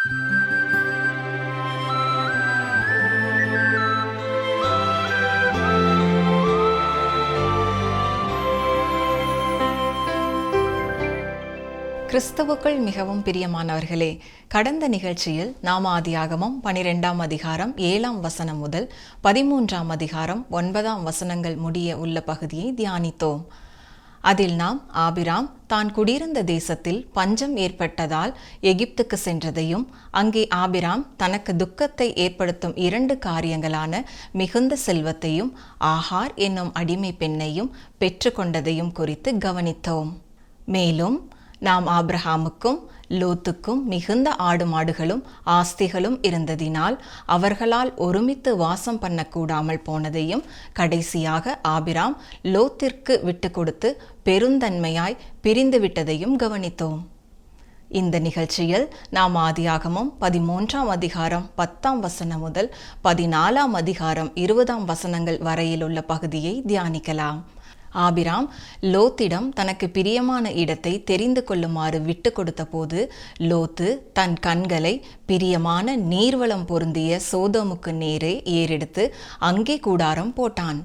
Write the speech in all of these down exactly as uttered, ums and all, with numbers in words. கிறிஸ்தவுக்குள் மிகவும் பிரியமானவர்களே, கடந்த நிகழ்ச்சியில் நாம் ஆதியாகமம் பனிரெண்டாம் அதிகாரம் ஏழாம் வசனம் முதல் பதிமூன்றாம் அதிகாரம் ஒன்பதாம் வசனங்கள் முடிய உள்ள பகுதியை தியானித்தோம். அதில் நாம் ஆபிராம் தான் குடியிருந்த தேசத்தில் பஞ்சம் ஏற்பட்டதால் எகிப்துக்கு சென்றதையும், அங்கே ஆபிராம் தனக்கு துக்கத்தை ஏற்படுத்தும் இரண்டு காரியங்களான மிகுந்த செல்வத்தையும் ஆகார் என்னும் அடிமை பெண்ணையும் பெற்று கொண்டதையும் குறித்து கவனித்தோம். மேலும் நாம் ஆபிரகாமுக்கும் லோத்துக்கும் மிகுந்த ஆடு மாடுகளும் ஆஸ்திகளும் இருந்ததினால் அவர்களால் ஒருமித்து வாசம் பண்ணக்கூடாமல் போனதையும், கடைசியாக ஆபிராம் லோத்திற்கு விட்டு கொடுத்து பெருந்தன்மையாய் பிரிந்துவிட்டதையும் கவனித்தோம். இந்த நிகழ்ச்சியில் நாம் ஆதியாகமம் பதிமூன்றாம் அதிகாரம் பத்தாம் வசனம் முதல் பதினாலாம் அதிகாரம் இருபதாம் வசனங்கள் வரையிலுள்ள பகுதியை தியானிக்கலாம். ஆபிராம் லோத்திடம் தனக்கு பிரியமான இடத்தை தெரிந்து கொள்ளுமாறு விட்டு கொடுத்த போது, லோத்து தன் கண்களை பிரியமான நீர்வளம் பொருந்திய சோதோமுக்கு நேரே ஏறெடுத்து அங்கே கூடாரம் போட்டான்.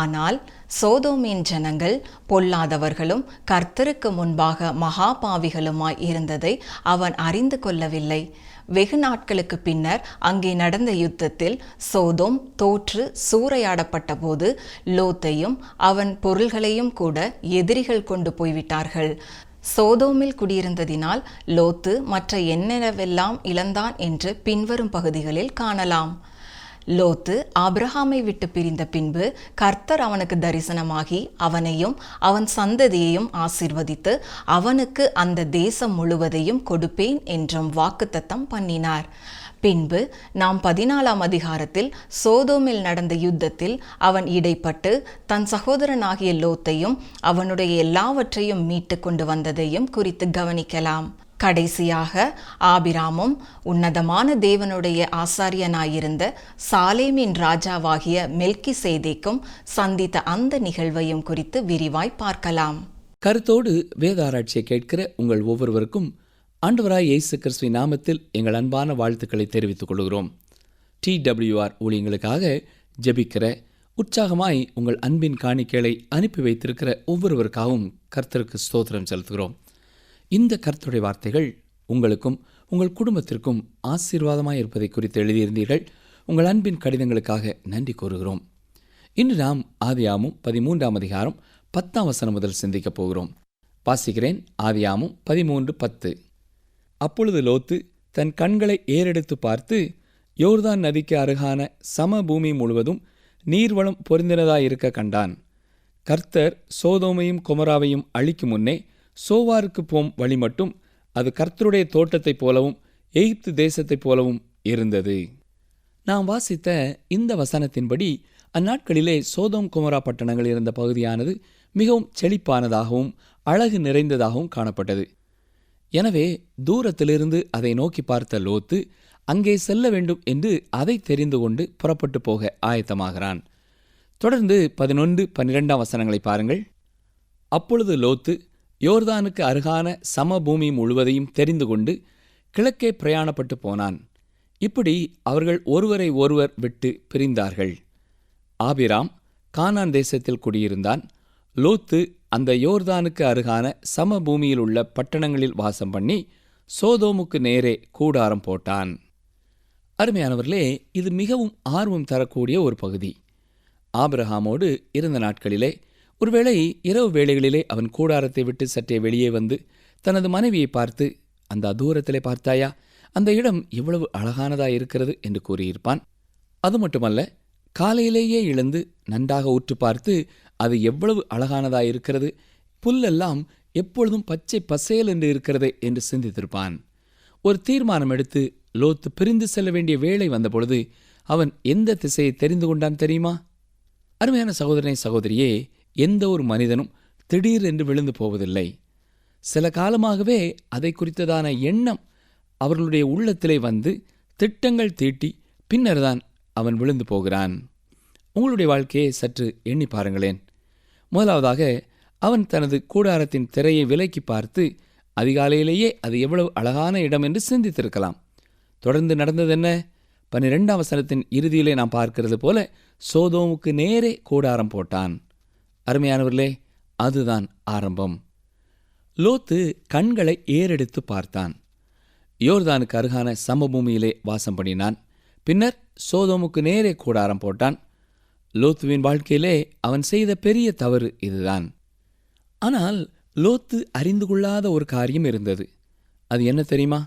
ஆனால் சோதோமின் ஜனங்கள் பொல்லாதவர்களும் கர்த்தருக்கு முன்பாக மகா பாவிகளுமாய் இருந்ததை அவன் அறிந்து கொள்ளவில்லை. வெகு நாட்களுக்கு பின்னர் அங்கே நடந்த யுத்தத்தில் சோதோம் தோற்று சூறையாடப்பட்ட போது லோத்தையும் அவன் பொருள்களையும் கூட எதிரிகள் கொண்டு போய்விட்டார்கள். சோதோமில் குடியிருந்ததினால் லோத்து மற்ற என்னென்னவெல்லாம் இழந்தான் என்று பின்வரும் பகுதிகளில் காணலாம். லோத்து ஆபிரகாமை விட்டு பிரிந்த பின்பு கர்த்தர் அவனுக்கு தரிசனமாகி அவனையும் அவன் சந்ததியையும் ஆசீர்வதித்து, அவனுக்கு அந்த தேசம் முழுவதையும் கொடுப்பேன் என்றும் வாக்குத்தத்தம் பண்ணினார். பின்பு நாம் பதினாலாம் அதிகாரத்தில் சோதோமில் நடந்த யுத்தத்தில் அவன் இடைப்பட்டு தன் சகோதரனாகிய லோத்தையும் அவனுடைய எல்லாவற்றையும் மீட்டு கொண்டு வந்ததையும் குறித்து கவனிக்கலாம். கடைசியாக ஆபிராமும் உன்னதமான தேவனுடைய ஆசாரியனாயிருந்த சாலேமின் ராஜாவாகிய மெல்கி சேதேக்கும் சந்தித்த அந்த நிகழ்வையும் குறித்து விரிவாய் பார்க்கலாம். கருத்தோடு வேத ஆராய்ச்சியை கேட்கிற உங்கள் ஒவ்வொருவருக்கும் ஆண்டவராய் இயேசு கிறிஸ்துவின் நாமத்தில் எங்கள் அன்பான வாழ்த்துக்களை தெரிவித்துக் கொள்கிறோம். டி டபிள்யூஆர் ஊழியங்களுக்காக ஜெபிக்கிற உற்சாகமாய் உங்கள் அன்பின் காணிக்கைகளை அனுப்பி வைத்திருக்கிற ஒவ்வொருவருக்காகவும் கர்த்தருக்கு ஸ்தோத்திரம் செலுத்துகிறோம். இந்த கர்த்தருடைய வார்த்தைகள் உங்களுக்கும் உங்கள் குடும்பத்திற்கும் ஆசீர்வாதமாக இருப்பதை குறித்து எழுதியிருந்தீர்கள். உங்கள் அன்பின் கடிதங்களுக்காக நன்றி கூறுகிறோம். இன்று நாம் ஆதியாகமம் பதிமூன்றாம் அதிகாரம் பத்தாம் வசனம் முதல் சிந்திக்கப் போகிறோம். வாசிக்கிறேன். ஆதியாகமம் பதிமூன்று பத்து. அப்பொழுது லோத்து தன் கண்களை ஏறெடுத்து பார்த்து, யோர்தான் நதிக்கு அருகான சமபூமி முழுவதும் நீர்வளம் பொருந்தினதாயிருக்க கண்டான். கர்த்தர் சோதோமையும் கொமராவையும் அழிக்கும் முன்னே சோவாருக்கு போம் வழி மட்டும் அது கர்த்தருடைய தோட்டத்தைப் போலவும் எகிப்து தேசத்தைப் போலவும் இருந்தது. நாம் வாசித்த இந்த வசனத்தின்படி அந்நாட்களிலே சோதோம் கொமரா பட்டணங்கள் இருந்த பகுதியானது மிகவும் செழிப்பானதாகவும் அழகு நிறைந்ததாகவும் காணப்பட்டது. எனவே தூரத்திலிருந்து அதை நோக்கி பார்த்த லோத்து அங்கே செல்ல வேண்டும் என்று அதை தெரிந்து கொண்டு புறப்பட்டு போக ஆயத்தமாகிறான். தொடர்ந்து பதினொன்று பன்னிரெண்டாம் வசனங்களை பாருங்கள். அப்பொழுது லோத்து யோர்தானுக்கு அருகான சமபூமி முழுவதையும் தெரிந்து கொண்டு கிழக்கே பிரயாணப்பட்டு போனான். இப்படி அவர்கள் ஒருவரை ஒருவர் விட்டு பிரிந்தார்கள். ஆபிராம் கானான் தேசத்தில் குடியிருந்தான். லோத்து அந்த யோர்தானுக்கு அருகான சமபூமியில் உள்ள பட்டணங்களில் வாசம் பண்ணி சோதோமுக்கு நேரே கூடாரம் போட்டான். அருமையானவர்களே, இது மிகவும் ஆர்வம் தரக்கூடிய ஒரு பகுதி. ஆபிரகாமோடு இருந்த நாட்களிலே ஒருவேளை இரவு வேளைகளிலே அவன் கூடாரத்தை விட்டு சற்றே வெளியே வந்து தனது மனைவியை பார்த்து, அந்த தூரத்திலே பார்த்தாயா, அந்த இடம் எவ்வளவு அழகானதாக இருக்கிறது என்று கூறியிருப்பான். அது மட்டுமல்ல, காலையிலேயே எழுந்து நன்றாக ஊற்று பார்த்து அது எவ்வளவு அழகானதாக இருக்கிறது, புல்லெல்லாம் எப்பொழுதும் பச்சை பசேல் என்று இருக்கிறதே என்று சிந்தித்திருப்பான். ஒரு தீர்மானம் எடுத்து லோத்து பிரிந்து செல்ல வேண்டிய வேளை வந்த பொழுது அவன் எந்த திசையை தெரிந்து கொண்டான் தெரியுமா? அருமையான சகோதரனை சகோதரியே, எந்த ஒரு மனிதனும் திடீர் என்று விழுந்து போவதில்லை. சில காலமாகவே அதை குறித்ததான எண்ணம் அவர்களுடைய உள்ளத்திலே வந்து திட்டங்கள் தீட்டி பின்னர் தான் அவன் விழுந்து போகிறான். உங்களுடைய வாழ்க்கையை சற்று எண்ணி பாருங்களேன். முதலாவதாக, அவன் தனது கூடாரத்தின் திரையை விலக்கி பார்த்து அதிகாலையிலேயே அது எவ்வளவு அழகான இடம் என்று சிந்தித்திருக்கலாம். தொடர்ந்து நடந்தது என்ன? பன்னிரெண்டாம் வசனத்தின் இறுதியிலே நாம் பார்க்கிறது போல சோதோமுக்கு நேரே கூடாரம் போட்டான். அருமையானவர்களே, அதுதான் ஆரம்பம். லோத்து கண்களை ஏறெடுத்து பார்த்தான். யோர்தானுக்கு அருகான சமபூமியிலே வாசம் பண்ணினான். பின்னர் சோதோமுக்கு நேரே கூடாரம் போட்டான். லோத்துவின் வாழ்க்கையிலே அவன் செய்த பெரிய தவறு இதுதான். ஆனால் லோத்து அறிந்து கொள்ளாத ஒரு காரியம் இருந்தது. அது என்ன தெரியுமா?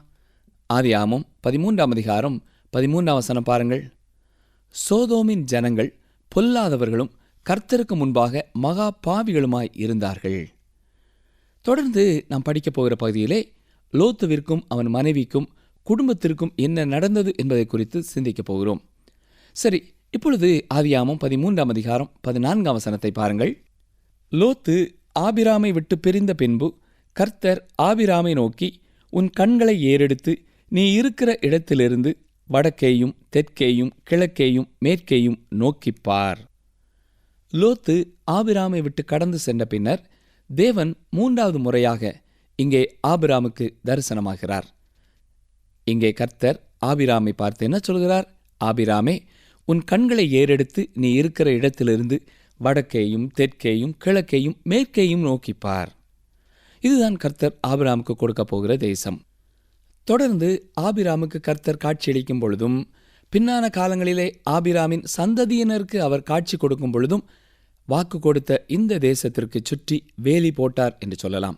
ஆதியாகமம் பதிமூன்றாம் அதிகாரம் பதிமூன்றாம் வசனம் பாருங்கள். சோதோமின் ஜனங்கள் பொல்லாதவர்களும் கர்த்தருக்கு முன்பாக மகா பாவிகளுமாய் இருந்தார்கள். தொடர்ந்து நாம் படிக்கப் போகிற பகுதியிலே லோத்துவிற்கும் அவன் மனைவிக்கும் குடும்பத்திற்கும் என்ன நடந்தது என்பதை குறித்து சிந்திக்கப் போகிறோம். சரி, இப்பொழுது ஆதியாகமம் பதிமூன்றாம் அதிகாரம் பதினான்காம் வசனத்தை பாருங்கள். லோத்து ஆபிராமை விட்டு பிரிந்த பின்பு கர்த்தர் ஆபிராமை நோக்கி, உன் கண்களை ஏறெடுத்து நீ இருக்கிற இடத்திலிருந்து வடக்கேயும் தெற்கேயும் கிழக்கேயும் மேற்கேயும் நோக்கிப்பார். லோத்து ஆபிராமை விட்டு கடந்து சென்ற பின்னர் தேவன் மூன்றாவது முறையாக இங்கே ஆபிராமுக்கு தரிசனமாகிறார். இங்கே கர்த்தர் ஆபிராமை பார்த்து என்ன சொல்கிறார்? ஆபிராமே, உன் கண்களை ஏறெடுத்து நீ இருக்கிற இடத்திலிருந்து வடக்கேயும் தெற்கேயும் கிழக்கேயும் மேற்கேயும் நோக்கிப்பார். இதுதான் கர்த்தர் ஆபிராமுக்கு கொடுக்க போகிற தேசம். தொடர்ந்து ஆபிராமுக்கு கர்த்தர் காட்சியளிக்கும் பொழுதும் பின்னான காலங்களிலே ஆபிராமின் சந்ததியினருக்கு அவர் காட்சி கொடுக்கும் பொழுதும் வாக்கு கொடுத்த இந்த தேசத்திற்கு சுற்றி வேலி போட்டார் என்று சொல்லலாம்.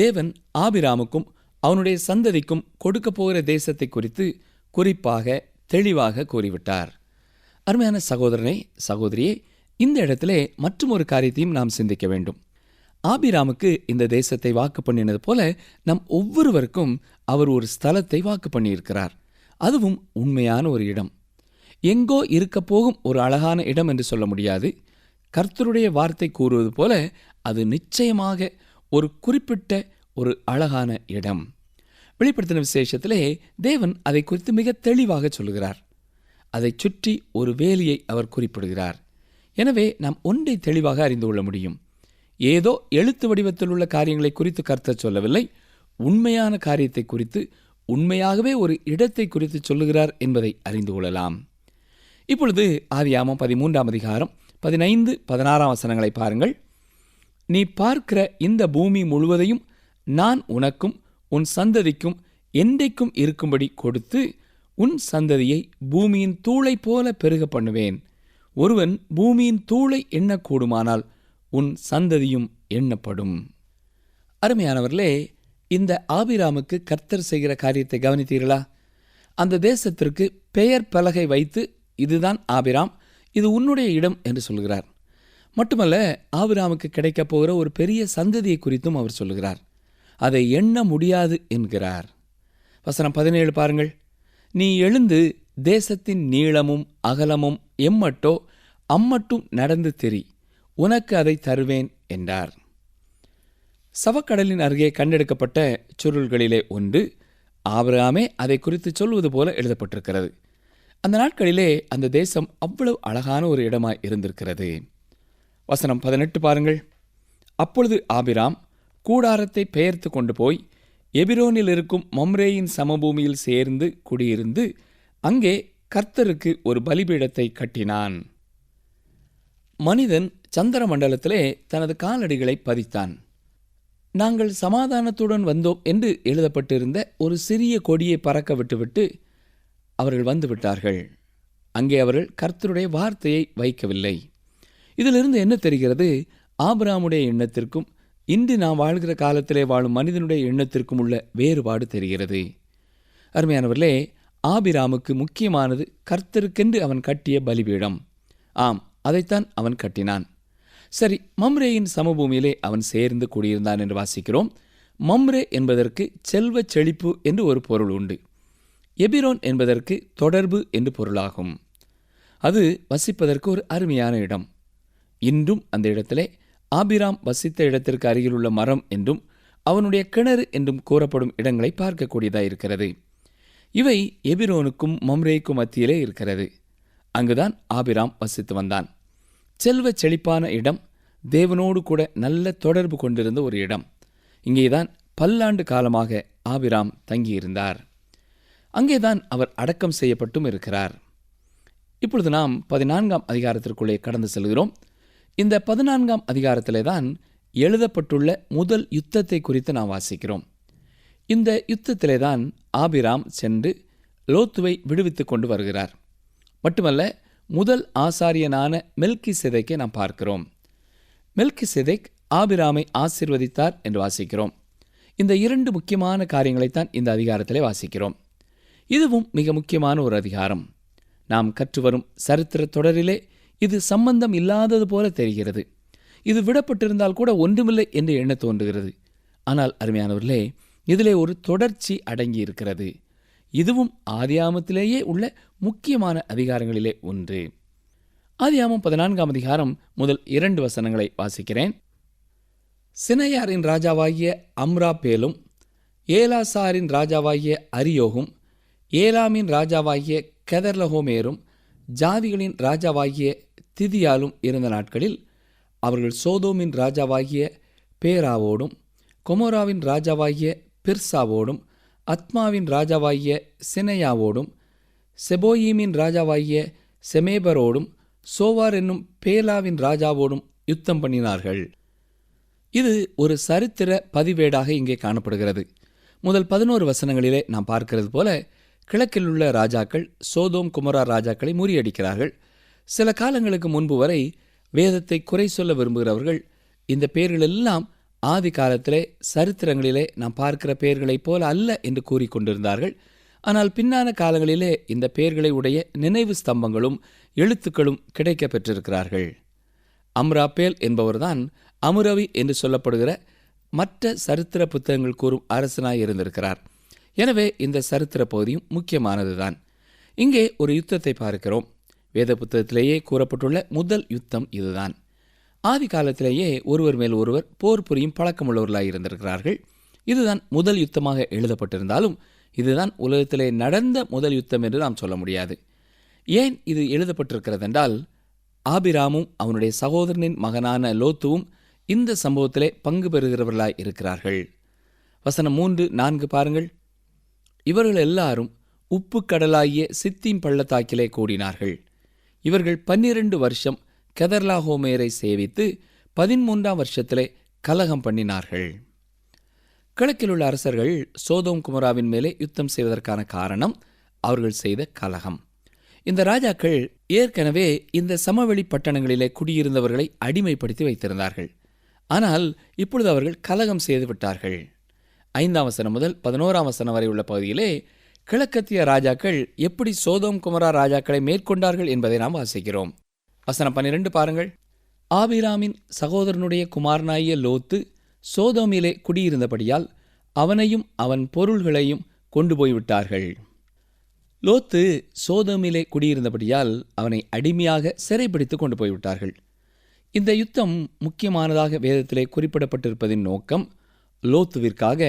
தேவன் ஆபிராமுக்கும் அவனுடைய சந்ததிக்கும் கொடுக்க போகிற தேசத்தை குறித்து குறிப்பாக தெளிவாக கூறிவிட்டார். அருமையான சகோதரனே, சகோதரியே, இந்த இடத்திலே மற்றும் ஒரு காரியத்தையும் நாம் சிந்திக்க வேண்டும். ஆபிராமுக்கு இந்த தேசத்தை வாக்கு பண்ணினது போல நம் ஒவ்வொருவருக்கும் அவர் ஒரு ஸ்தலத்தை வாக்கு பண்ணியிருக்கிறார். அதுவும் உண்மையான ஒரு இடம். எங்கோ இருக்க போகும் ஒரு அழகான இடம் என்று சொல்ல முடியாது. கர்த்தருடைய வார்த்தை கூறுவது போல அது நிச்சயமாக ஒரு குறிப்பிட்ட ஒரு அழகான இடம். வெளிப்படுத்தின விசேஷத்திலே தேவன் அதை குறித்து மிக தெளிவாக சொல்கிறார். அதை சுற்றி ஒரு வேலியை அவர் குறிப்பிடுகிறார். எனவே நாம் ஒன்றை தெளிவாக அறிந்து கொள்ள முடியும். ஏதோ எழுத்து வடிவத்தில் உள்ள காரியங்களை குறித்து கர்த்தர் சொல்லவில்லை, உண்மையான காரியத்தை குறித்து உண்மையாகவே ஒரு இடத்தை குறித்து சொல்லுகிறார் என்பதை அறிந்து கொள்ளலாம். இப்பொழுது ஆதியாகமம் பதிமூன்றாம் அதிகாரம் பதினைந்து பதினாறாம் வசனங்களை பாருங்கள். நீ பார்க்கிற இந்த பூமி முழுவதையும் நான் உனக்கும் உன் சந்ததிக்கும் என்றைக்கும் இருக்கும்படி கொடுத்து உன் சந்ததியை பூமியின் தூளை போல பெருக பண்ணுவேன். ஒருவன் பூமியின் தூளை எண்ணக்கூடுமானால் உன் சந்ததியும் எண்ணப்படும். அருமையானவர்களே, இந்த ஆபிராமுக்கு கர்த்தர் செய்கிற காரியத்தை கவனித்தீர்களா? அந்த தேசத்திற்கு பெயர் பலகை வைத்து, இதுதான் ஆபிராம், இது உன்னுடைய இடம் என்று சொல்கிறார். மட்டுமல்ல, ஆபிராமுக்கு கிடைக்கப் போகிற ஒரு பெரிய சந்ததியை குறித்தும் அவர் சொல்கிறார். அதை எண்ண முடியாது என்கிறார். வசனம் பதினேழு பாருங்கள். நீ எழுந்து தேசத்தின் நீளமும் அகலமும் எம்மட்டோ அம்மட்டும் நடந்து திரி, உனக்கு அதை தருவேன் என்றார். சவக்கடலின் அருகே கண்டெடுக்கப்பட்ட சுருள்களிலே ஒன்று ஆபிராமே அதை குறித்து சொல்வது போல எழுதப்பட்டிருக்கிறது. அந்த நாட்களிலே அந்த தேசம் அவ்வளவு அழகான ஒரு இடமாய் இருந்திருக்கிறது. வசனம் பதினெட்டு பாருங்கள். அப்பொழுது ஆபிராம் கூடாரத்தை பெயர்த்து கொண்டு போய் எபிரோனில் இருக்கும் மம்ரேயின் சமபூமியில் சேர்ந்து குடியிருந்து அங்கே கர்த்தருக்கு ஒரு பலிபீடத்தை கட்டினான். மனிதன் சந்திர மண்டலத்திலே தனது காலடிகளை பதித்தான். நாங்கள் சமாதானத்துடன் வந்தோம் என்று எழுதப்பட்டிருந்த ஒரு சிறிய கொடியை பறக்க விட்டுவிட்டு அவர்கள் வந்துவிட்டார்கள். அங்கே அவர்கள் கர்த்தருடைய வார்த்தையை வைக்கவில்லை. இதிலிருந்து என்ன தெரிகிறது? ஆபிராமுடைய எண்ணத்திற்கும் இன்று நாம் வாழ்கிற காலத்திலே வாழும் மனிதனுடைய எண்ணத்திற்கும் உள்ள வேறுபாடு தெரிகிறது. அருமையானவர்களே, ஆபிராமுக்கு முக்கியமானது கர்த்தருக்கென்று அவன் கட்டிய பலிபீடம். ஆம், அதைத்தான் அவன் கட்டினான். சரி, மம்ரேயின் சமபூமியிலே அவன் சேர்ந்து குடியிருந்தான் என்று வாசிக்கிறோம். மம்ரே என்பதற்கு செல்வ செழிப்பு என்று ஒரு பொருள் உண்டு. எபிரோன் என்பதற்கு தொடர்பு என்று பொருளாகும். அது வசிப்பதற்கு ஒரு அருமையான இடம். இன்றும் அந்த இடத்திலே ஆபிராம் வசித்த இடத்திற்கு அருகிலுள்ள மரம் என்றும் அவனுடைய கிணறு என்றும் கூறப்படும் இடங்களை பார்க்கக்கூடியதாயிருக்கிறது. இவை எபிரோனுக்கும் மம்ரேக்கும் மத்தியிலே இருக்கிறது. அங்குதான் ஆபிராம் வசித்து வந்தான். செல்வ செழிப்பான இடம், தேவனோடு கூட நல்ல தொடர்பு கொண்டிருந்த ஒரு இடம். இங்கேதான் பல்லாண்டு காலமாக ஆபிராம் தங்கியிருந்தார். அங்கேதான் அவர் அடக்கம் செய்யப்பட்டும் இருக்கிறார். இப்பொழுது நாம் பதினான்காம் அதிகாரத்திற்குள்ளே கடந்து செல்கிறோம். இந்த பதினான்காம் அதிகாரத்திலே தான் எழுதப்பட்டுள்ள முதல் யுத்தத்தை குறித்து நாம் வாசிக்கிறோம். இந்த யுத்தத்திலே தான் ஆபிராம் சென்று லோத்துவை விடுவித்து கொண்டு வருகிறார். மட்டுமல்ல, முதல் ஆசாரியனான மெல்கி செதேக்கை நாம் பார்க்கிறோம். மெல்கி செதேக் ஆபிராமை ஆசீர்வதித்தார் என்று வாசிக்கிறோம். இந்த இரண்டு முக்கியமான காரியங்களைத்தான் இந்த அதிகாரத்திலே வாசிக்கிறோம். இதுவும் மிக முக்கியமான ஒரு அதிகாரம். நாம் கற்றுவரும் சரித்திர தொடரிலே இது சம்பந்தம் இல்லாதது போல தெரிகிறது. இது விடப்பட்டிருந்தால் கூட ஒன்றுமில்லை என்று எண்ண தோன்றுகிறது. ஆனால் அருமையானவர்களே, இதிலே ஒரு தொடர்ச்சி அடங்கி இருக்கிறது. இதுவும் ஆதியாகமத்திலேயே உள்ள முக்கியமான அதிகாரங்களிலே ஒன்று. ஆதியாகமம் பதினான்காம் அதிகாரம் முதல் இரண்டு வசனங்களை வாசிக்கிறேன். சினையாரின் ராஜாவாகிய அம்ராபேலும் ஏலாசாரின் ராஜாவாகிய அரியோகும் ஏலாமின் ராஜாவாகிய கெதர்லஹோமேரும் ஜாதிகளின் ராஜாவாகிய திதியாலும் இருந்த நாட்களில் அவர்கள் சோதோமின் ராஜாவாகிய பேராவோடும் கொமோராவின் ராஜாவாகிய பிர்சாவோடும் அத்மாவின் ராஜாவாகிய சினையாவோடும் செபோயீமின் ராஜாவாகிய செமேபரோடும் சோவார் என்னும் பேலாவின் ராஜாவோடும் யுத்தம் பண்ணினார்கள். இது ஒரு சரித்திர பதிவேடாக இங்கே காணப்படுகிறது. முதல் பதினோரு வசனங்களிலே நாம் பார்க்கிறது போல, கிழக்கில் உள்ள ராஜாக்கள் சோதோம் குமரா ராஜாக்களை முறியடிக்கிறார்கள். சில காலங்களுக்கு முன்பு வரை வேதத்தை குறை சொல்ல விரும்புகிறவர்கள் இந்த பெயர்களெல்லாம் ஆதி காலத்திலே சரித்திரங்களிலே நாம் பார்க்கிற பெயர்களைப் போல அல்ல என்று கூறிக்கொண்டிருந்தார்கள். ஆனால் பின்னான காலங்களிலே இந்த பெயர்களை உடைய நினைவு ஸ்தம்பங்களும் எழுத்துக்களும் கிடைக்க பெற்றிருக்கிறார்கள். அம்ராபேல் என்பவர்தான் அமுரவி என்று சொல்லப்படுகிற மற்ற சரித்திர புத்தகங்கள் கூறும் அரசனாய் இருந்திருக்கிறார். எனவே இந்த சரித்திர பகுதியும் முக்கியமானதுதான். இங்கே ஒரு யுத்தத்தை பார்க்கிறோம். வேத புத்தகத்திலேயே கூறப்பட்டுள்ள முதல் யுத்தம் இதுதான். ஆதி காலத்திலேயே ஒருவர் மேல் ஒருவர் போர் புரியும் பழக்கமுள்ளவர்களாக இருந்திருக்கிறார்கள். இதுதான் முதல் யுத்தமாக எழுதப்பட்டிருந்தாலும் இதுதான் உலகத்திலே நடந்த முதல் யுத்தம் என்று நாம் சொல்ல முடியாது. ஏன் இது எழுதப்பட்டிருக்கிறது என்றால், ஆபிராமும் அவனுடைய சகோதரனின் மகனான லோத்துவும் இந்த சம்பவத்திலே பங்கு பெறுகிறவர்களாய் இருக்கிறார்கள். வசனம் மூன்று நான்கு பாருங்கள். இவர்கள் எல்லாரும் உப்பு கடலாகிய சித்தீம் பள்ளத்தாக்கிலே கூடினார்கள். இவர்கள் பன்னிரண்டு வருஷம் கெதர்லாஹோமேரை சேவித்து பதிமூன்றாம் வருஷத்திலே கலகம் பண்ணினார்கள். கிழக்கில் உள்ள அரசர்கள் சோதோம் குமராவின் மேலே யுத்தம் செய்வதற்கான காரணம் அவர்கள் செய்த கலகம். இந்த ராஜாக்கள் ஏற்கனவே இந்த சமவெளி பட்டணங்களிலே குடியிருந்தவர்களை அடிமைப்படுத்தி வைத்திருந்தார்கள். ஆனால் இப்பொழுது அவர்கள் கலகம் செய்து விட்டார்கள். ஐந்தாம் வசனம் முதல் பதினோராம் வசனம் வரை உள்ள பகுதியிலே கிழக்கத்திய ராஜாக்கள் எப்படி சோதோம் குமரா ராஜாக்களை மேற்கொண்டார்கள் என்பதை நாம் வாசிக்கிறோம். வசனம் பன்னிரண்டு பாருங்கள். ஆபிராமின் சகோதரனுடைய குமாரனாகிய லோத்து சோதோமிலே குடியிருந்தபடியால் அவனையும் அவன் பொருள்களையும் கொண்டு போய்விட்டார்கள். லோத்து சோதோமிலே குடியிருந்தபடியால் அவனை அடிமையாக சிறைப்பிடித்து கொண்டு போய்விட்டார்கள். இந்த யுத்தம் முக்கியமானதாக வேதத்திலே குறிப்பிடப்பட்டிருப்பதின் நோக்கம் லோத்துவிற்காக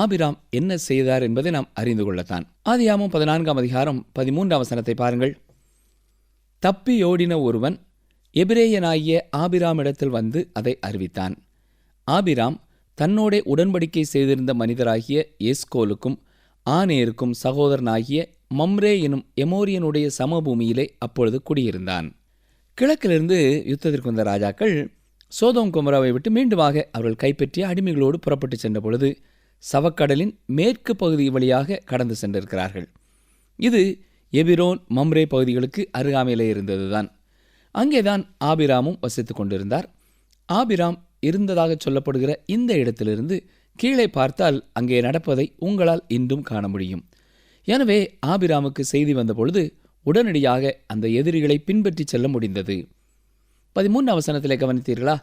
ஆபிராம் என்ன செய்தார் என்பதை நாம் அறிந்து கொள்ளத்தான். ஆதியாகமம் பதினான்காம் அதிகாரம் பதிமூன்றாம் வசனத்தை பாருங்கள். தப்பியோடின ஒருவன் எபிரேயனாகிய ஆபிராமிடத்தில் வந்து அதை அறிவித்தான். ஆபிராம் தன்னோட உடன்படிக்கை செய்திருந்த மனிதராகிய எஸ்கோலுக்கும் ஆனேருக்கும் சகோதரனாகிய மம்ரே எனும் எமோரியனுடைய சமபூமியிலே அப்பொழுது குடியிருந்தான். கிழக்கிலிருந்து யுத்தத்திற்கு வந்த ராஜாக்கள் சோதோம் குமராவை விட்டு மீண்டுமாக அவர்கள் கைப்பற்றிய அடிமைகளோடு புறப்பட்டு சென்ற பொழுது சவக்கடலின் மேற்கு பகுதி வழியாக கடந்து சென்றிருக்கிறார்கள். இது எபிரோன் மம்ரே பகுதிகளுக்கு அருகாமையிலே இருந்தது தான். அங்கேதான் ஆபிராமும் வசித்து கொண்டிருந்தார். ஆபிராம் இருந்ததாக சொல்லப்படுகிற இந்த இடத்திலிருந்து கீழே பார்த்தால் அங்கே நடப்பதை உங்களால் இன்றும் காண முடியும். எனவே ஆபிராமுக்கு செய்தி வந்தபொழுது உடனடியாக அந்த எதிரிகளை பின்பற்றி செல்ல முடிந்தது. பதிமூன்று அவசனத்திலே கவனித்தீர்களா?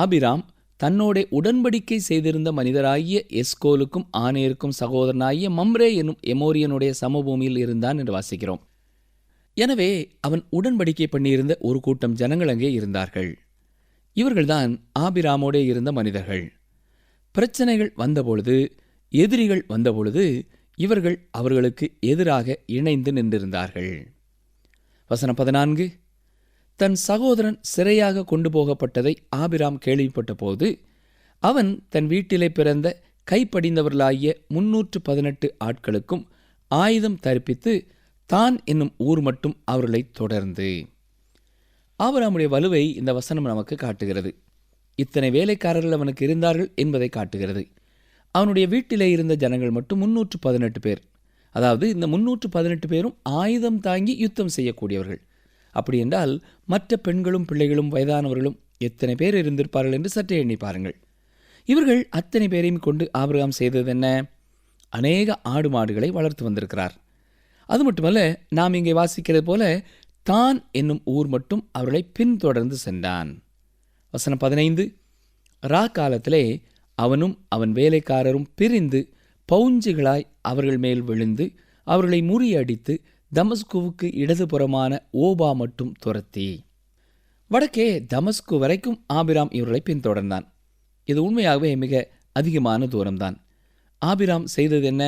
ஆபிராம் தன்னோட உடன்படிக்கை செய்திருந்த மனிதராகிய எஸ்கோலுக்கும் ஆனேருக்கும் சகோதரனாகிய மம்ரே என்னும் எமோரியனுடைய சமபூமியில் இருந்தான் என்று வாசிக்கிறோம். எனவே அவன் உடன்படிக்கை பண்ணியிருந்த ஒரு கூட்டம் ஜனங்கள் அங்கே இருந்தார்கள். இவர்கள்தான் ஆபிராமோடே இருந்த மனிதர்கள். பிரச்சனைகள் வந்தபொழுது, எதிரிகள் வந்தபொழுது இவர்கள் அவர்களுக்கு எதிராக இணைந்து நின்றிருந்தார்கள். வசனம் பதினான்கு. தன் சகோதரன் சிறையாக கொண்டு போகப்பட்டதை ஆபிராம் கேள்விப்பட்ட போது அவன் தன் வீட்டிலே பிறந்த கைப்படிந்தவர்களாகிய முன்னூற்று பதினெட்டு ஆட்களுக்கும் ஆயுதம் தரிப்பித்து தான் என்னும் ஊர் மட்டும் அவர்களை தொடர்ந்து. ஆபிரகாமுடைய வலுவை இந்த வசனம் நமக்கு காட்டுகிறது. இத்தனை வேலைக்காரர்கள் அவனுக்கு இருந்தார்கள் என்பதை காட்டுகிறது. அவனுடைய வீட்டிலே இருந்த ஜனங்கள் மட்டும் முன்னூற்று பதினெட்டு பேர். அதாவது இந்த முன்னூற்று பதினெட்டு பேரும் ஆயுதம் தாங்கி யுத்தம் செய்யக்கூடியவர்கள். அப்படி என்றால் மற்ற பெண்களும் பிள்ளைகளும் வயதானவர்களும் எத்தனை பேர் இருந்திருப்பார்கள் என்று சற்றே எண்ணி பாருங்கள். இவர்கள் அத்தனை பேரையும் கொண்டு ஆபிரகாம் செய்தது என்ன? அநேக ஆடு மாடுகளை வளர்த்து வந்திருக்கிறார். அது மட்டுமல்ல, நாம் இங்கே வாசிக்கிறது போல தான் என்னும் ஊர் மட்டும் அவர்களை பின்தொடர்ந்து சென்றான். வசனம் பதினைந்து, ரா காலத்திலே அவனும் அவன் வேலைக்காரரும் பிரிந்து பவுஞ்சுகளாய் அவர்கள் மேல் விழுந்து அவர்களை முறியடித்து தமஸ்குவுக்கு இடதுபுறமான ஓபா மட்டும் துரத்தி. வடக்கே தமஸ்கு வரைக்கும் ஆபிராம் இவர்களை பின்தொடர்ந்தான். இது உண்மையாகவே மிக அதிகமான தூரம்தான். ஆபிராம் செய்தது என்ன?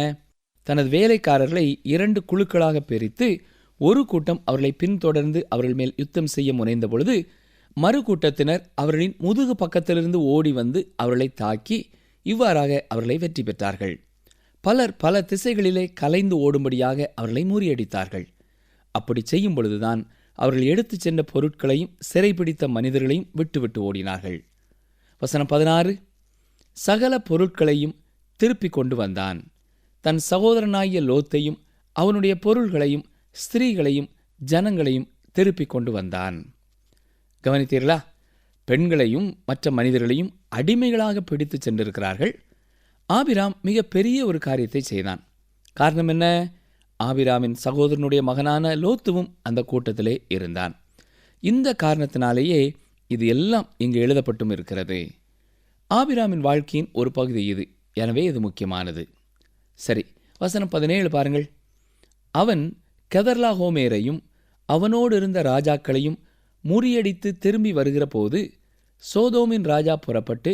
தனது வேலைக்காரர்களை இரண்டு குழுக்களாக பிரித்து ஒரு கூட்டம் அவர்களை பின்தொடர்ந்து அவர்கள் மேல் யுத்தம் செய்ய முனைந்த பொழுது மறு கூட்டத்தினர் அவர்களின் முதுகு பக்கத்திலிருந்து ஓடி வந்து அவர்களை தாக்கி இவ்வாறாக அவர்களை வெற்றி பெற்றார்கள். பலர் பல திசைகளிலே கலைந்து ஓடும்படியாக அவர்களை முறியடித்தார்கள். அப்படி செய்யும் பொழுதுதான் அவர்கள் எடுத்துச் சென்ற பொருட்களையும் சிறைப்பிடித்த மனிதர்களையும் விட்டுவிட்டு ஓடினார்கள். வசனம் பதினாறு, சகல பொருட்களையும் திருப்பி கொண்டு வந்தான். தன் சகோதரனாகிய லோத்தையும் அவனுடைய பொருள்களையும் ஸ்திரீகளையும் ஜனங்களையும் திருப்பி கொண்டு வந்தான். கவனித்தீர்களா? பெண்களையும் மற்ற மனிதர்களையும் அடிமைகளாக பிடித்து சென்றிருக்கிறார்கள். ஆபிராம் மிக பெரிய ஒரு காரியத்தை செய்தான். காரணம் என்ன? ஆபிராமின் சகோதரனுடைய மகனான லோத்துவும் அந்த கூட்டத்திலே இருந்தான். இந்த காரணத்தினாலேயே இது எல்லாம் இங்கு எழுதப்பட்டும் இருக்கிறது. ஆபிராமின் வாழ்க்கையின் ஒரு பகுதி இது. எனவே இது முக்கியமானது. சரி, வசனம் பதினேழு பாருங்கள். அவன் கெதர்லா ஹோமேரையும் அவனோடு இருந்த ராஜாக்களையும் முறியடித்து திரும்பி வருகிற போது சோதோமின் ராஜா புறப்பட்டு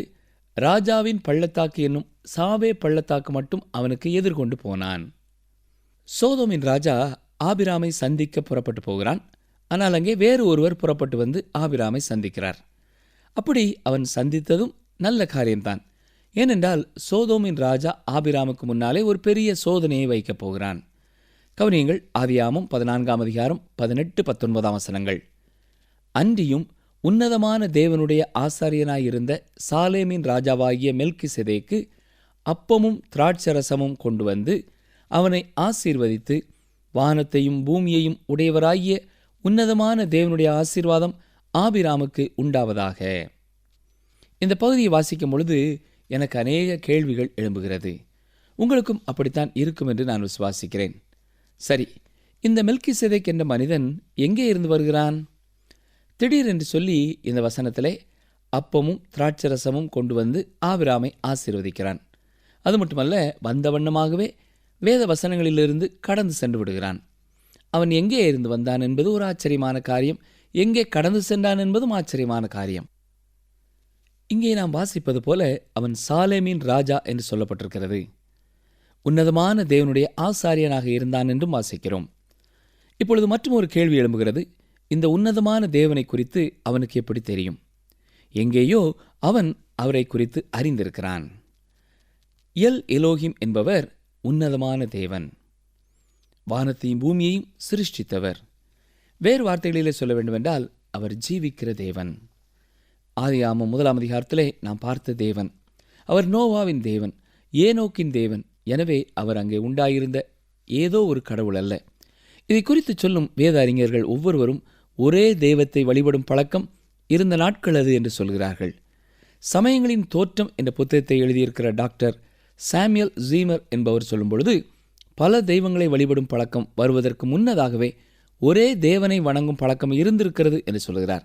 ராஜாவின் பள்ளத்தாக்கு என்னும் சாவே பள்ளத்தாக்கு மட்டும் அவனுக்கு எதிர்கொண்டு போனான். சோதோமின் ராஜா ஆபிராமை சந்திக்க புறப்பட்டு போகிறான். ஆனால் அங்கே வேறு ஒருவர் புறப்பட்டு வந்து ஆபிராமை சந்திக்கிறார். அப்படி அவன் சந்தித்ததும் நல்ல காரியம்தான். ஏனென்றால் சோதோமின் ராஜா ஆபிராமுக்கு முன்னாலே ஒரு பெரிய சோதனையை வைக்கப் போகிறான். கவனியங்கள், ஆதியாகமம் பதினான்காம் அதிகாரம் பதினெட்டு பத்தொன்பதாம் வசனங்கள். அன்றியும் உன்னதமான தேவனுடைய ஆசாரியனாயிருந்த சாலேமின் ராஜாவாகிய மெல்கிசேதேக்கு அப்பமும் திராட்சரசமும் கொண்டு வந்து அவனை ஆசீர்வதித்து, வானத்தையும் பூமியையும் உடையவராகிய உன்னதமான தேவனுடைய ஆசீர்வாதம் ஆபிராமுக்கு உண்டாவதாக. இந்த பகுதியை வாசிக்கும் பொழுது எனக்கு அநேக கேள்விகள் எழும்புகிறது. உங்களுக்கும் அப்படித்தான் இருக்கும் என்று நான் விசுவாசிக்கிறேன். சரி, இந்த மெல்கிசேதேக் என்ற மனிதன் எங்கே இருந்து வருகிறான்? திடீரென்று சொல்லி இந்த வசனத்திலே அப்பமும் திராட்சரசமும் கொண்டு வந்து ஆபிராமை ஆசீர்வதிக்கிறான். அது மட்டுமல்ல, வந்த வண்ணமாகவே வேத வசனங்களிலிருந்து கடந்து சென்று விடுகிறான். அவன் எங்கே இருந்து வந்தான் என்பது ஒரு ஆச்சரியமான காரியம். எங்கே கடந்து சென்றான் என்பதும் ஆச்சரியமான காரியம். இங்கே நாம் வாசிப்பது போல அவன் சாலேமின் ராஜா என்று சொல்லப்பட்டிருக்கிறது. உன்னதமான தேவனுடைய ஆசாரியனாக இருந்தான் என்றும் வாசிக்கிறோம். இப்பொழுது மற்றும் ஒரு கேள்வி எழும்புகிறது. இந்த உன்னதமான தேவனை குறித்து அவனுக்கு எப்படி தெரியும்? எங்கேயோ அவன் அவரை குறித்து அறிந்திருக்கிறான். எல் எலோஹிம் என்பவர் உன்னதமான தேவன், வானத்தையும் பூமியையும் சிருஷ்டித்தவர். வேறு வார்த்தைகளிலே சொல்ல வேண்டுமென்றால் அவர் ஜீவிக்கிற தேவன். ஆதியாகமம் முதலாம் அதிகாரத்திலே நாம் பார்த்த தேவன் அவர் நோவாவின் தேவன், ஏனோக்கின் தேவன். எனவே அவர் அங்கே உண்டாயிருந்த ஏதோ ஒரு கடவுள் அல்ல. இதை குறித்து சொல்லும் வேத அறிஞர்கள் ஒவ்வொருவரும் ஒரே தெய்வத்தை வழிபடும் பழக்கம் இருந்த நாட்கள் அது என்று சொல்கிறார்கள். சமயங்களின் தோற்றம் என்ற புத்தகத்தை எழுதியிருக்கிற டாக்டர் சாமியல் ஜீமர் என்பவர் சொல்லும் பொழுது, பல தெய்வங்களை வழிபடும் பழக்கம் வருவதற்கு முன்னதாகவே ஒரே தேவனை வணங்கும் பழக்கம் இருந்திருக்கிறது என்று சொல்கிறார்.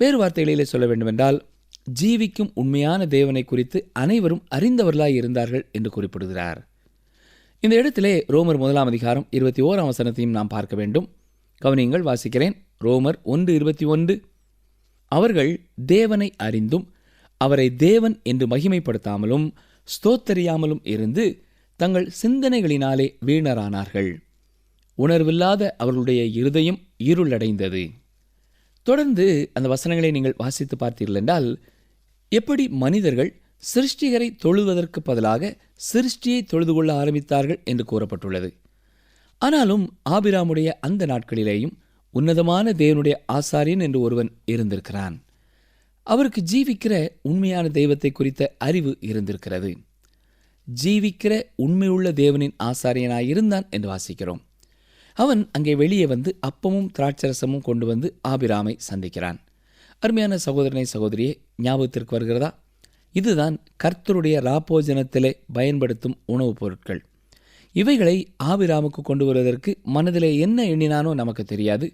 வேறு வார்த்தைகளிலே சொல்ல வேண்டுமென்றால் ஜீவிக்கும் உண்மையான தேவனை குறித்து அனைவரும் அறிந்தவர்களாய் இருந்தார்கள் என்று குறிப்பிடுகிறார். இந்த இடத்திலே ரோமர் முதலாம் அதிகாரம் இருபத்தி ஓராம் வசனத்தையும் நாம் பார்க்க வேண்டும். கவனியங்கள், வாசிக்கிறேன். ரோமர் ஒன்று இருபத்தி ஒன்று, அவர்கள் தேவனை அறிந்தும் அவரை தேவன் என்று மகிமைப்படுத்தாமலும் ஸ்தோத்தரியாமலும் இருந்து தங்கள் சிந்தனைகளினாலே வீணரானார்கள். உணர்வில்லாத அவர்களுடைய இருதயம் இருளடைந்தது. தொடர்ந்து அந்த வசனங்களை நீங்கள் வாசித்து பார்த்தீர்கள் என்றால், எப்படி மனிதர்கள் சிருஷ்டிகரை தொழுவதற்கு பதிலாக சிருஷ்டியை தொழுது கொள்ள ஆரம்பித்தார்கள் என்று கூறப்பட்டுள்ளது. ஆனாலும் ஆபிராமுடைய அந்த நாட்களிலேயும் உன்னதமான தேவனுடைய ஆசாரியன் என்று ஒருவன் இருந்திருக்கிறான். அவருக்கு ஜீவிக்கிற உண்மையான தெய்வத்தை குறித்த அறிவு இருந்திருக்கிறது. ஜீவிக்கிற உண்மையுள்ள தேவனின் ஆசாரியனாயிருந்தான் என்று வாசிக்கிறோம். அவன் அங்கே வெளியே வந்து அப்பமும் திராட்சரசமும் கொண்டு வந்து ஆபிராமை சந்திக்கிறான். அருமையான சகோதரனை சகோதரியே, ஞாபகத்திற்கு வருகிறதா? இதுதான் கர்த்தருடைய ராப்போஜனத்திலே பயன்படுத்தும் உணவுப் பொருட்கள். இவைகளை ஆபிராமுக்கு கொண்டு வருவதற்கு மனதிலே என்ன எண்ணினானோ நமக்கு தெரியாது.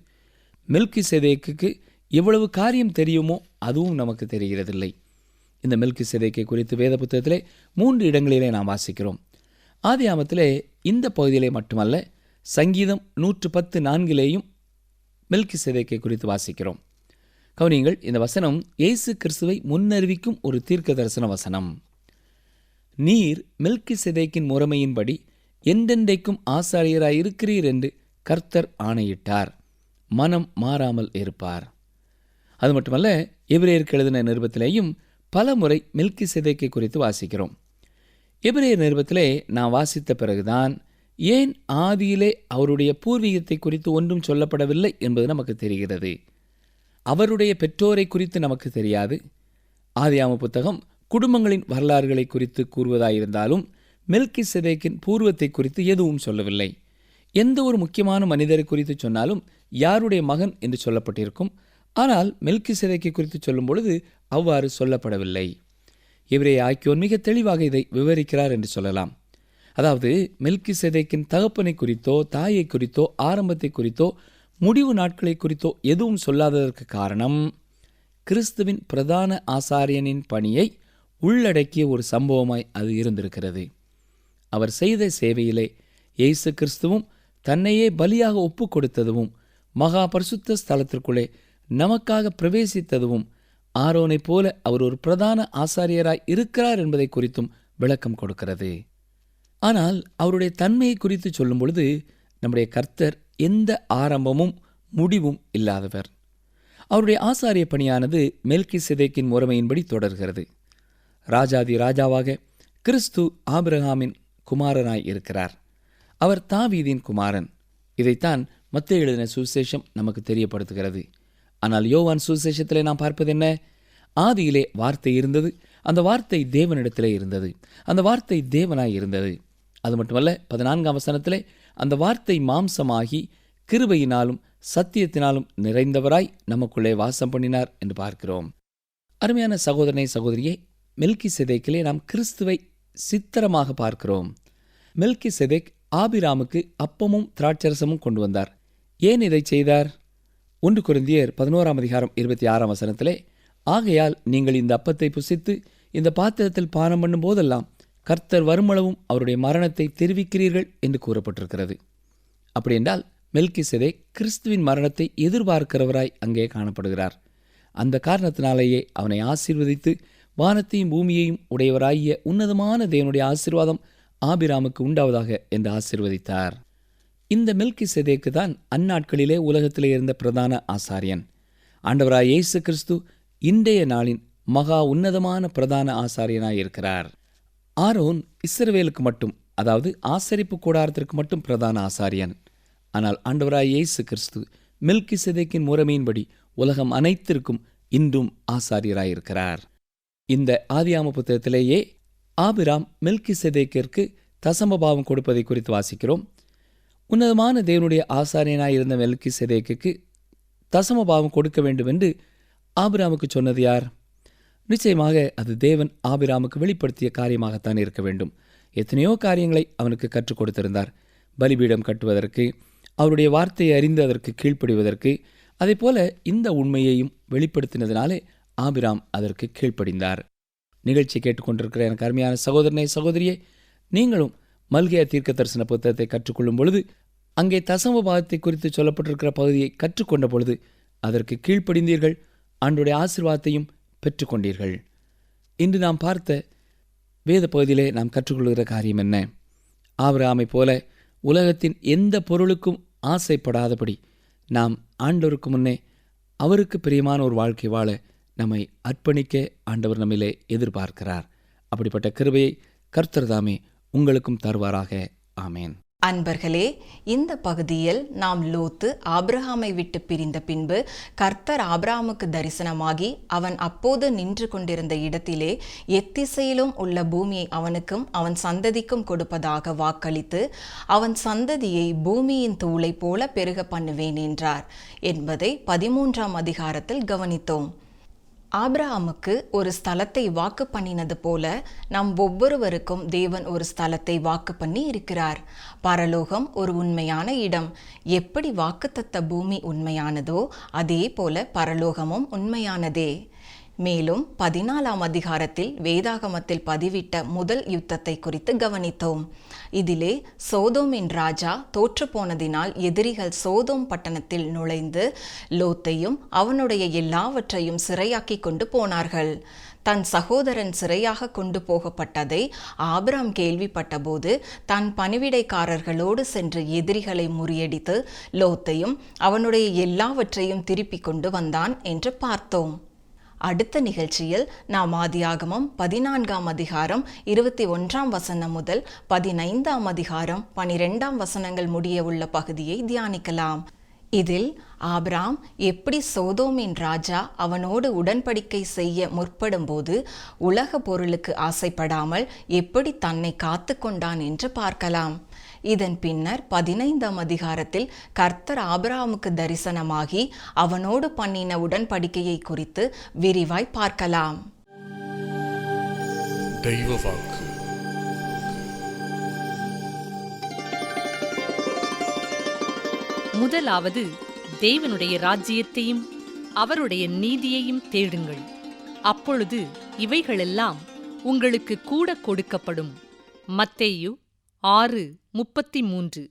மெல்கிசேதேக்குக்கு எவ்வளவு காரியம் தெரியுமோ அதுவும் நமக்கு தெரிகிறதில்லை. இந்த மெல்கிசேதேக்கை குறித்து வேத புத்தகத்திலே மூன்று இடங்களிலே நாம் வாசிக்கிறோம். ஆதியாகமத்திலே இந்த பகுதியிலே மட்டுமல்ல, சங்கீதம் நூற்று பத்து நான்கிலேயும் மெல்கிசேதேக்கை குறித்து வாசிக்கிறோம். கவனியங்கள், இந்த வசனம் இயேசு கிறிஸ்துவை முன்னறிவிக்கும் ஒரு தீர்க்க தரிசன வசனம். நீர் மெல்கிசேதேக்கின் முறைமையின்படி என்றென்றைக்கும் ஆசாரியராயிருக்கிறீர் என்று கர்த்தர் ஆணையிட்டார். மனம் மாறாமல் இருப்பார். அது மட்டுமல்ல, எபிரேயருக்கு எழுதின நிருபத்திலேயும் பல முறை மெல்கிசேதேக்கை குறித்து வாசிக்கிறோம். எபிரேயர் நிருபத்திலே நான் வாசித்த பிறகுதான் ஏன் ஆதியிலே அவருடைய பூர்வீகத்தை குறித்து ஒன்றும் சொல்லப்படவில்லை என்பது நமக்கு தெரிகிறது. அவருடைய பெற்றோரை குறித்து நமக்கு தெரியாது. ஆதியாகம புத்தகம் குடும்பங்களின் வரலாறுகளை குறித்து கூறுவதாயிருந்தாலும் மெல்கிசேதேக்கின் பூர்வத்தை குறித்து எதுவும் சொல்லவில்லை. எந்த ஒரு முக்கியமான மனிதரை குறித்து சொன்னாலும் யாருடைய மகன் என்று சொல்லப்பட்டிருக்கும். ஆனால் மெல்கிசேதேக்கை குறித்து சொல்லும் பொழுது அவ்வாறு சொல்லப்படவில்லை. இவரே ஆக்கியோன் மிக தெளிவாக இதை விவரிக்கிறார் என்று சொல்லலாம். அதாவது, மெல்கிசேதேக்கின் தகப்பனை குறித்தோ தாயை குறித்தோ ஆரம்பத்தை குறித்தோ முடிவு நாட்களை குறித்தோ எதுவும் சொல்லாததற்கு காரணம் கிறிஸ்துவின் பிரதான ஆசாரியனின் பணியை உள்ளடக்கிய ஒரு சம்பவமாய் அது இருந்திருக்கிறது. அவர் செய்த சேவையிலே இயேசு கிறிஸ்துவும் தன்னையே பலியாக ஒப்பு கொடுத்ததுவும் மகா பரிசுத்த ஸ்தலத்திற்குள்ளே நமக்காக பிரவேசித்ததுவும் ஆரோனை போல அவர் ஒரு பிரதான ஆசாரியராய் இருக்கிறார் என்பதை குறித்தும் விளக்கம் கொடுக்கிறது. ஆனால் அவருடைய தன்மையை குறித்து சொல்லும் பொழுது நம்முடைய கர்த்தர் எந்த ஆரம்பமும் முடிவும் இல்லாதவர். அவருடைய ஆசாரிய பணியானது மெல்கிசேதேக்கின் முறைமையின்படி தொடர்கிறது. ராஜாதி ராஜாவாக கிறிஸ்து ஆபிரகாமின் குமாரனாய் இருக்கிறார். அவர் தாவீதின் குமாரன். இதைத்தான் மத்தேயு எழுதின சுவிசேஷம் நமக்கு தெரியப்படுத்துகிறது. ஆனால் யோவான் சுவிசேஷத்திலே நாம் பார்ப்பது என்ன? ஆதியிலே வார்த்தை இருந்தது, அந்த வார்த்தை தேவனிடத்திலே இருந்தது, அந்த வார்த்தை தேவனாய் இருந்தது. அது மட்டுமல்ல, பதினான்காம் வசனத்திலே அந்த வார்த்தை மாம்சமாகி கிருபையினாலும் சத்தியத்தினாலும் நிறைந்தவராய் நமக்குள்ளே வாசம் பண்ணினார் என்று பார்க்கிறோம். அருமையான சகோதரனை சகோதரியே, மெல்கிசேதேக்கிலே நாம் கிறிஸ்துவை சித்திரமாக பார்க்கிறோம். மெல்கிசேதேக் ஆபிராமுக்கு அப்பமும் திராட்சரசமும் கொண்டு வந்தார். ஏன் இதை செய்தார்? ஒன்று கொரிந்தியர் பதினோராம் அதிகாரம் இருபத்தி ஆறாம் வசனத்திலே, ஆகையால் நீங்கள் இந்த அப்பத்தை புசித்து இந்த பாத்திரத்தில் பானம் பண்ணும் போதெல்லாம் கர்த்தர் வருமளவும் அவருடைய மரணத்தை தெரிவிக்கிறீர்கள் என்று கூறப்பட்டிருக்கிறது. அப்படி என்றால் மெல்கிசேதேக் கிறிஸ்துவின் மரணத்தை எதிர்பார்க்கிறவராய் அங்கே காணப்படுகிறார். அந்த காரணத்தினாலேயே அவனை ஆசீர்வதித்து வானத்தையும் பூமியையும் உடையவராகிய உன்னதமான தேவனுடைய ஆசீர்வாதம் ஆபிராமுக்கு உண்டாவதாக என்று ஆசீர்வதித்தார். இந்த மெல்கிசேதேக்கு தான் அந்நாட்களிலே உலகத்திலே இருந்த பிரதான ஆசாரியன். ஆண்டவராய் இயேசு கிறிஸ்து இன்றைய நாளின் மகா உன்னதமான பிரதான ஆசாரியனாயிருக்கிறார். ஆரோன் இஸ்ரவேலுக்கு மட்டும், அதாவது ஆசரிப்பு கூடாரத்திற்கு மட்டும் பிரதான ஆசாரியன். ஆனால் ஆண்டவராய் இயேசு கிறிஸ்து மெல்கிசேதேக்கின் முறைமையின்படி உலகம் அனைத்திற்கும் இன்றும் ஆசாரியராயிருக்கிறார். இந்த ஆதியாகம புத்தகத்திலேயே ஆபிராம் மெல்கிசேதேக்கிற்கு தசமபாவம் கொடுப்பதை குறித்து வாசிக்கிறோம். உன்னதமான தேவனுடைய ஆசாரியனாயிருந்த மெல்கிசேதேக்குக்கு தசமபாவம் கொடுக்க வேண்டும் என்று ஆபிராமுக்கு சொன்னது யார்? நிச்சயமாக அது தேவன் ஆபிராமுக்கு வெளிப்படுத்திய காரியமாகத்தான் இருக்க வேண்டும். எத்தனையோ காரியங்களை அவனுக்கு கற்றுக் கொடுத்திருந்தார். பலிபீடம் கட்டுவதற்கு, அவருடைய வார்த்தையை அறிந்ததற்கு கீழ்ப்படிவதற்கு. அதே போல இந்த உண்மையையும் வெளிப்படுத்தினதினாலே ஆபிராம் அதற்கு கீழ்ப்படிந்தார். நிகழ்ச்சி கேட்டுக்கொண்டிருக்கிற எனக்கு அருமையான சகோதரனை சகோதரியே, நீங்களும் மல்கியா தீர்க்க தரிசன புத்தகத்தை கற்றுக்கொள்ளும் பொழுது அங்கே தசமபாவத்தை குறித்து சொல்லப்பட்டிருக்கிற பகுதியை கற்றுக்கொண்ட பொழுது அதற்கு கீழ்ப்படிந்தீர்கள், ஆண்டோடைய ஆசீர்வாதத்தையும் பெற்றுக்கொண்டீர்கள். இன்று நாம் பார்த்த வேத பகுதியிலே நாம் கற்றுக்கொள்கிற காரியம் என்ன? ஆபிரகாமை போல உலகத்தின் எந்த பொருளுக்கும் ஆசைப்படாதபடி நாம் ஆண்டவருக்கு முன்னே அவருக்கு பிரியமான ஒரு வாழ்க்கை வாழ நம்மை அர்ப்பணிக்க ஆண்டவர் நம்மிலே எதிர்பார்க்கிறார். அப்படிப்பட்ட கிருபையை கர்த்தர் தாமே உங்களுக்கும் தருவாராக. ஆமேன். அன்பர்களே, இந்த பகுதியில் நாம் லோத்து ஆபிரகாமை விட்டு பிரிந்த பின்பு கர்த்தர் ஆபிரகாமுக்கு தரிசனமாகி அவன் அப்போது நின்று கொண்டிருந்த இடத்திலே எத்திசையிலும் உள்ள பூமியை அவனுக்கும் அவன் சந்ததிக்கும் கொடுப்பதாக வாக்களித்து அவன் சந்ததியை பூமியின் தூளை போல பெருக பண்ணுவேன் என்றார் என்பதை பதிமூன்றாம் அதிகாரத்தில் கவனித்தோம். ஆபிரகாமுக்கு ஒரு ஸ்தலத்தை வாக்கு பண்ணினது போல நம் ஒவ்வொருவருக்கும் தேவன் ஒரு ஸ்தலத்தை வாக்கு பண்ணி இருக்கிறார். பரலோகம் ஒரு உண்மையான இடம். எப்படி வாக்குத்தத்த பூமி உண்மையானதோ அதே போல பரலோகமும் உண்மையானதே. மேலும் பதினாலாம் அதிகாரத்தில் வேதாகமத்தில் பதிவிட்ட முதல் யுத்தத்தை குறித்து கவனித்தோம். இதிலே சோதோமின் ராஜா தோற்று போனதினால் எதிரிகள் சோதோம் பட்டணத்தில் நுழைந்து லோத்தையும் அவனுடைய எல்லாவற்றையும் சிறையாக்கி கொண்டு போனார்கள். தன் சகோதரன் சிறையாக கொண்டு போகப்பட்டதை ஆபிரகாம் கேள்விப்பட்டபோது தன் பணிவிடைக்காரர்களோடு சென்று எதிரிகளை முறியடித்து லோத்தையும் அவனுடைய எல்லாவற்றையும் திருப்பி கொண்டு வந்தான் என்று பார்த்தோம். அடுத்த நிகழ்ச்சியில் நாம் ஆதியாகமம் பதினான்காம் அதிகாரம் இருபத்தி ஒன்றாம் வசனம் முதல் பதினைந்தாம் அதிகாரம் பனிரெண்டாம் வசனங்கள் முடிய உள்ள பகுதியை தியானிக்கலாம். இதில் ஆபிரகாம் எப்படி சோதோமின் ராஜா அவனோடு உடன்படிக்கை செய்ய முற்படும் போது உலக பொருளுக்கு ஆசைப்படாமல் எப்படி தன்னை காத்து கொண்டான் என்று பார்க்கலாம். இதன் பின்னர் பதினைந்தாம் அதிகாரத்தில் கர்த்தர் ஆபிரகாமுக்கு தரிசனமாகி அவனோடு பண்ணின உடன்படிக்கையை குறித்து விரிவாய் பார்க்கலாம். தெய்வவாக்கு. முதலாவது, தேவனுடைய ராஜ்யத்தையும் அவருடைய நீதியையும் தேடுங்கள், அப்பொழுது இவைகளெல்லாம் உங்களுக்கு கூட கொடுக்கப்படும். மத்தேயு ஆறு முப்பத்தி மூன்று.